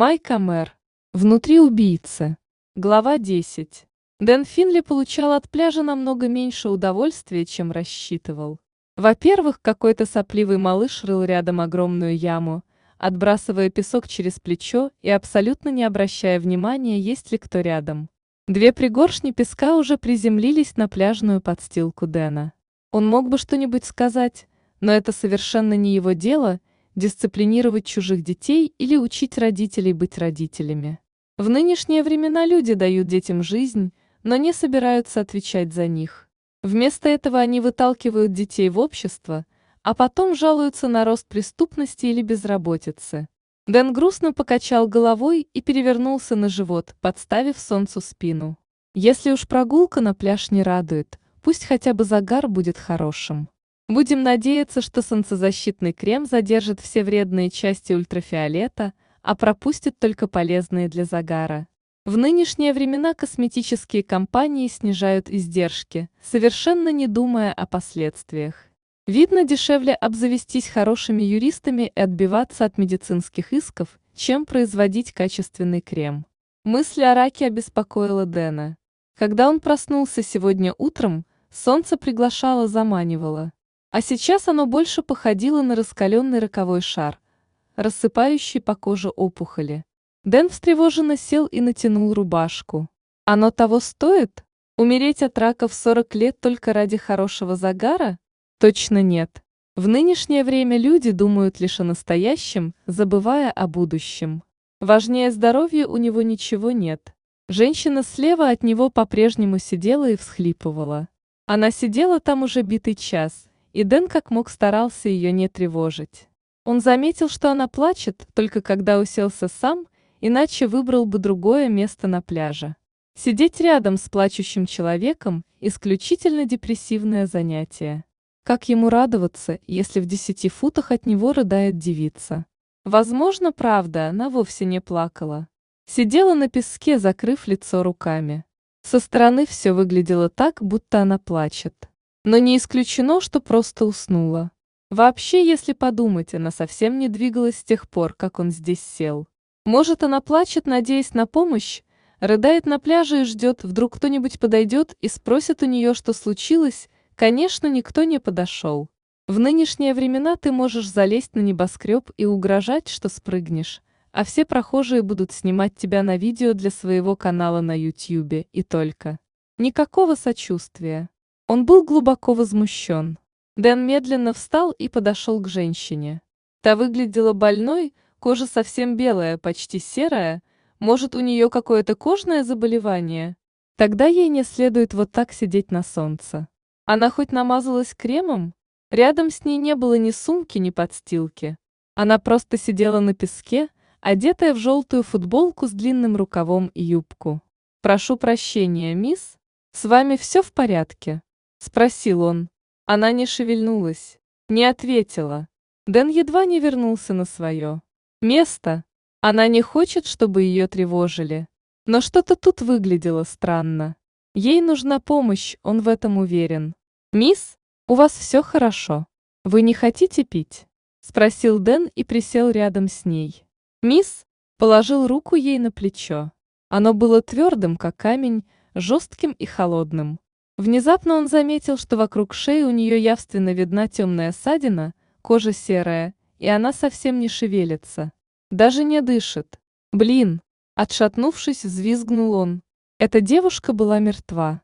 Майка Мэр. Внутри убийцы. Глава 10. Дэн Финли получал от пляжа намного меньше удовольствия, чем рассчитывал. Во-первых, какой-то сопливый малыш рыл рядом огромную яму, отбрасывая песок через плечо и абсолютно не обращая внимания, есть ли кто рядом. Две пригоршни песка уже приземлились на пляжную подстилку Дэна. Он мог бы что-нибудь сказать, но это совершенно не его дело, дисциплинировать чужих детей или учить родителей быть родителями. В нынешние времена люди дают детям жизнь, но не собираются отвечать за них. Вместо этого они выталкивают детей в общество, а потом жалуются на рост преступности или безработицы. Дэн грустно покачал головой и перевернулся на живот, подставив солнцу спину. Если уж прогулка на пляж не радует, пусть хотя бы загар будет хорошим. Будем надеяться, что солнцезащитный крем задержит все вредные части ультрафиолета, а пропустит только полезные для загара. В нынешние времена косметические компании снижают издержки, совершенно не думая о последствиях. Видно, дешевле обзавестись хорошими юристами и отбиваться от медицинских исков, чем производить качественный крем. Мысль о раке обеспокоила Дэна. Когда он проснулся сегодня утром, солнце приглашало, заманивало. А сейчас оно больше походило на раскаленный роковой шар, рассыпающий по коже опухоли. Дэн встревоженно сел и натянул рубашку. Оно того стоит? Умереть от рака в 40 лет только ради хорошего загара? Точно нет. В нынешнее время люди думают лишь о настоящем, забывая о будущем. Важнее здоровья у него ничего нет. Женщина слева от него по-прежнему сидела и всхлипывала. Она сидела там уже битый час, и Дэн как мог старался ее не тревожить. Он заметил, что она плачет, только когда уселся сам, иначе выбрал бы другое место на пляже. Сидеть рядом с плачущим человеком – исключительно депрессивное занятие. Как ему радоваться, если в 10 футах от него рыдает девица? Возможно, правда, она вовсе не плакала. Сидела на песке, закрыв лицо руками. Со стороны все выглядело так, будто она плачет. Но не исключено, что просто уснула. Вообще, если подумать, она совсем не двигалась с тех пор, как он здесь сел. Может, она плачет, надеясь на помощь, рыдает на пляже и ждет, вдруг кто-нибудь подойдет и спросит у нее, что случилось. Конечно, никто не подошел. В нынешние времена ты можешь залезть на небоскреб и угрожать, что спрыгнешь, а все прохожие будут снимать тебя на видео для своего канала на YouTube, и только. Никакого сочувствия. Он был глубоко возмущен. Дэн медленно встал и подошел к женщине. Та выглядела больной, кожа совсем белая, почти серая. Может, у нее какое-то кожное заболевание? Тогда ей не следует вот так сидеть на солнце. Она хоть намазалась кремом? Рядом с ней не было ни сумки, ни подстилки. Она просто сидела на песке, одетая в желтую футболку с длинным рукавом и юбку. «Прошу прощения, мисс, с вами все в порядке?» — спросил он. Она не шевельнулась, не ответила. Дэн едва не вернулся на свое место. Она не хочет, чтобы ее тревожили. Но что-то тут выглядело странно. Ей нужна помощь, он в этом уверен. «Мисс, у вас все хорошо? Вы не хотите пить?» — спросил Дэн и присел рядом с ней. «Мисс», — положил руку ей на плечо. Оно было твердым, как камень, жестким и холодным. Внезапно он заметил, что вокруг шеи у нее явственно видна темная ссадина, кожа серая, и она совсем не шевелится. Даже не дышит. «Блин!» — отшатнувшись, взвизгнул он. Эта девушка была мертва.